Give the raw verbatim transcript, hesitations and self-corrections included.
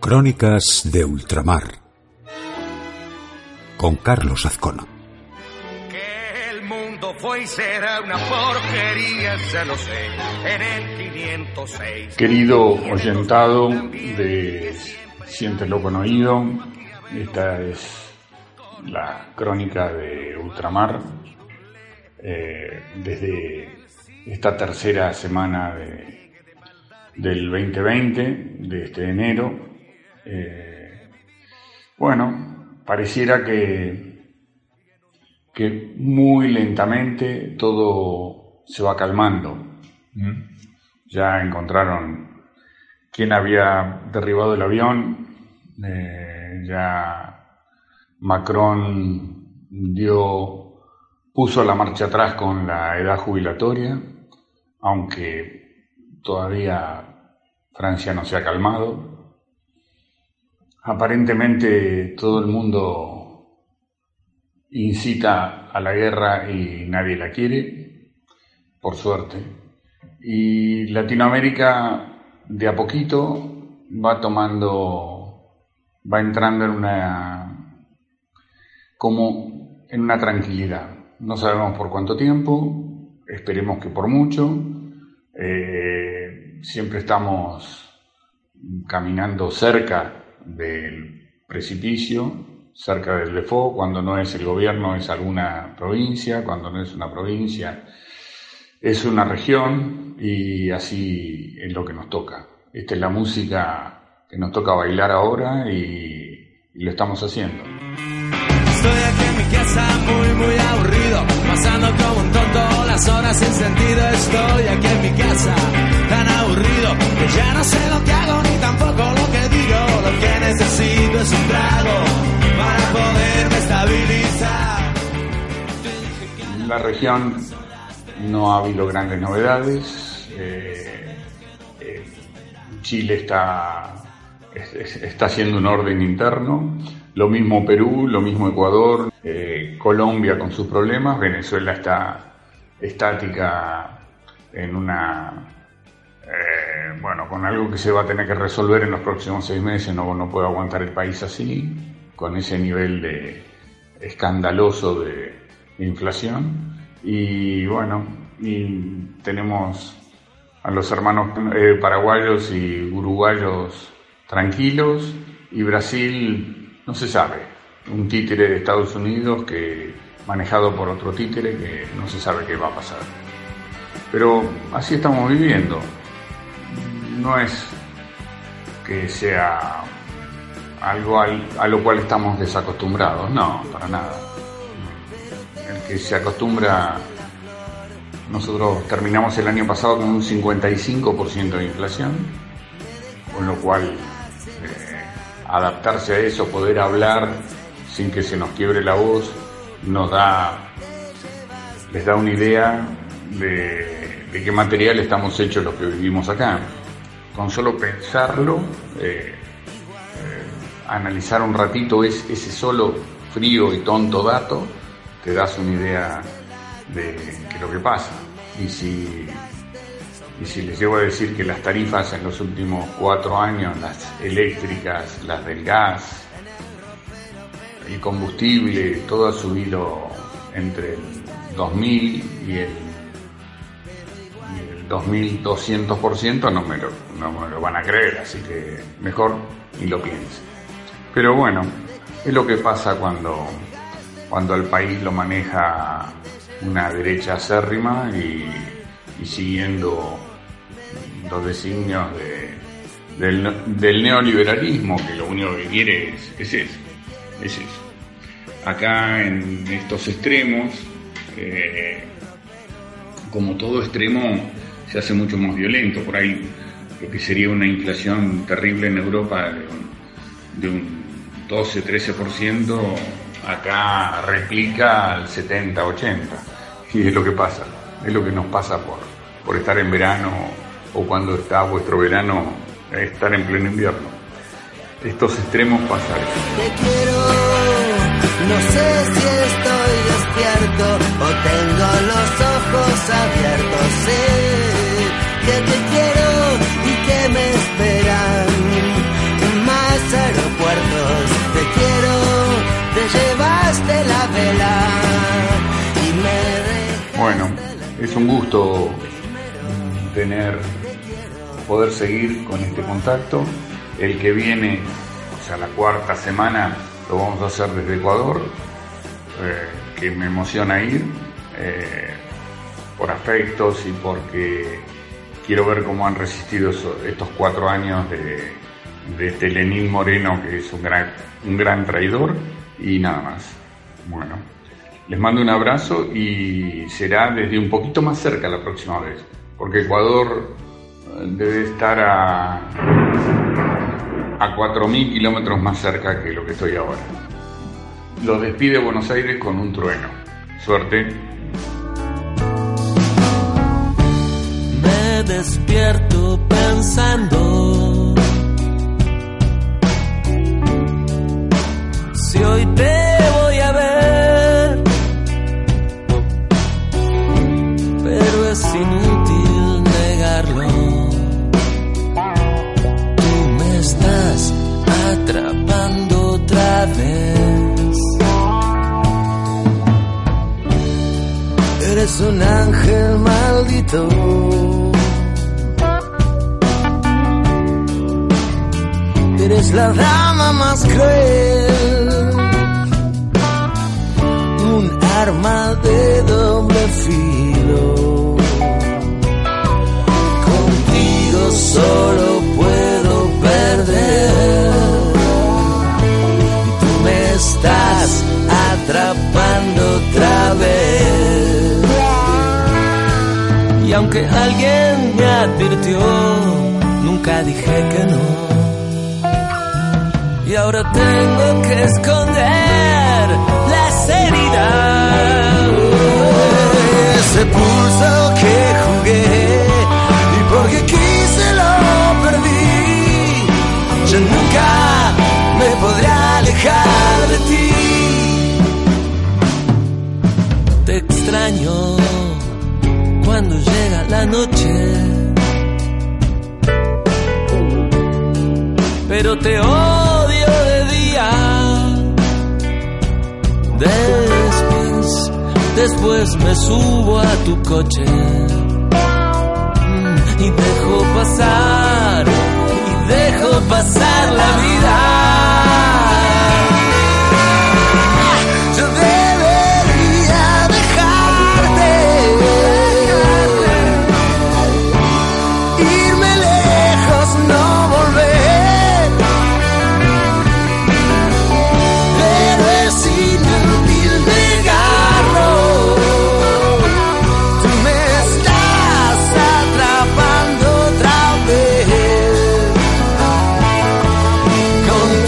Crónicas de Ultramar con Carlos Azcona. Que el mundo fue y será una porquería, se lo sé, en el quinientos seis. Querido oyentado de Siéntelo con oído, esta es la crónica de Ultramar eh, desde esta tercera semana de, del veinte veinte, de este enero. Eh, bueno, pareciera que, que muy lentamente todo se va calmando. ¿Mm? Ya encontraron quién había derribado el avión, eh, ya Macron dio, puso la marcha atrás con la edad jubilatoria, aunque todavía Francia no se ha calmado. Aparentemente todo el mundo incita a la guerra y nadie la quiere, por suerte. Y Latinoamérica de a poquito va tomando, va entrando en una, como en una tranquilidad. No sabemos por cuánto tiempo, esperemos que por mucho. Eh, siempre estamos caminando cerca del precipicio, cerca del Defoe. Cuando no es el gobierno es alguna provincia, cuando no es una provincia es una región, y así es lo que nos toca. Esta es la música que nos toca bailar ahora y, y lo estamos haciendo. Estoy aquí en mi casa muy muy aburrido, pasando como un tonto las horas sin sentido. Estoy aquí en mi casa tan aburrido que ya no sé lo que hago ni tampoco lo que digo. Lo que necesito es un trago para poderme estabilizar. En la región no ha habido grandes novedades. Eh, eh, Chile está, está haciendo un orden interno. Lo mismo Perú, lo mismo Ecuador, eh, Colombia con sus problemas, Venezuela está estática en una, eh, bueno, con algo que se va a tener que resolver en los próximos seis meses. No, no puede aguantar el país así, con ese nivel de escandaloso de inflación. Y bueno, y tenemos a los hermanos eh, paraguayos y uruguayos tranquilos, y Brasil no se sabe, un títere de Estados Unidos que manejado por otro títere que no se sabe qué va a pasar. Pero así estamos viviendo. No es que sea algo al, a lo cual estamos desacostumbrados, no, para nada. El que se acostumbra, nosotros terminamos el año pasado con un cincuenta y cinco por ciento de inflación, con lo cual adaptarse a eso, poder hablar sin que se nos quiebre la voz, nos da, les da una idea de, de qué material estamos hechos los que vivimos acá. Con solo pensarlo, eh, eh, analizar un ratito es, ese solo frío y tonto dato, te das una idea de, de lo que pasa. Y si, Y si les llevo a decir que las tarifas en los últimos cuatro años, las eléctricas, las del gas, el combustible, todo ha subido entre el dos mil y el, y el dos mil doscientos por ciento, no me, lo, no me lo van a creer, así que mejor ni lo piensen. Pero bueno, es lo que pasa cuando, cuando el país lo maneja una derecha acérrima y, y siguiendo los designios de, del, del neoliberalismo, que lo único que quiere es, es eso, es eso. Acá en estos extremos, eh, como todo extremo, se hace mucho más violento. Por ahí lo que sería una inflación terrible en Europa de un doce a trece por ciento, acá replica al setenta a ochenta por ciento. Y es lo que pasa, es lo que nos pasa por, por estar en verano, o cuando está vuestro verano, estar en pleno invierno. Estos extremos pasan. Te quiero, no sé si estoy despierto o tengo los ojos abiertos. Sé que te quiero y que me esperan más aeropuertos. Te quiero, te llevaste la vela y me dejaste. Bueno, es un gusto tener, poder seguir con este contacto. El que viene, o sea, la cuarta semana, lo vamos a hacer desde Ecuador, eh, que me emociona ir, eh, por afectos y porque quiero ver cómo han resistido eso, estos cuatro años de, de este Lenín Moreno, que es un gran, un gran traidor, y nada más. Bueno, les mando un abrazo y será desde un poquito más cerca la próxima vez, porque Ecuador debe estar a... a cuatro mil kilómetros más cerca que lo que estoy ahora. Los despide Buenos Aires con un trueno. Suerte. Me despierto pensando si hoy te voy a ver, pero es inútil negarlo. Estás atrapando otra vez. Eres un ángel maldito. Eres la dama más cruel. Un arma de doble filo. Contigo solo puedo perder. Tú me estás atrapando otra vez. Y aunque alguien me advirtió, nunca dije que no. Y ahora tengo que esconder las heridas. Ese pulso que jugué y porque quise lo perdí. Yo nunca me podré alejar de ti. Te extraño cuando llega la noche, pero te odio de día. Después, después me subo a tu coche y dejo pasar. Dejo pasar la vida. Yo debería dejarte, irme lejos, no volver. Pero es inútil negarlo. Tú me estás atrapando otra vez. Don't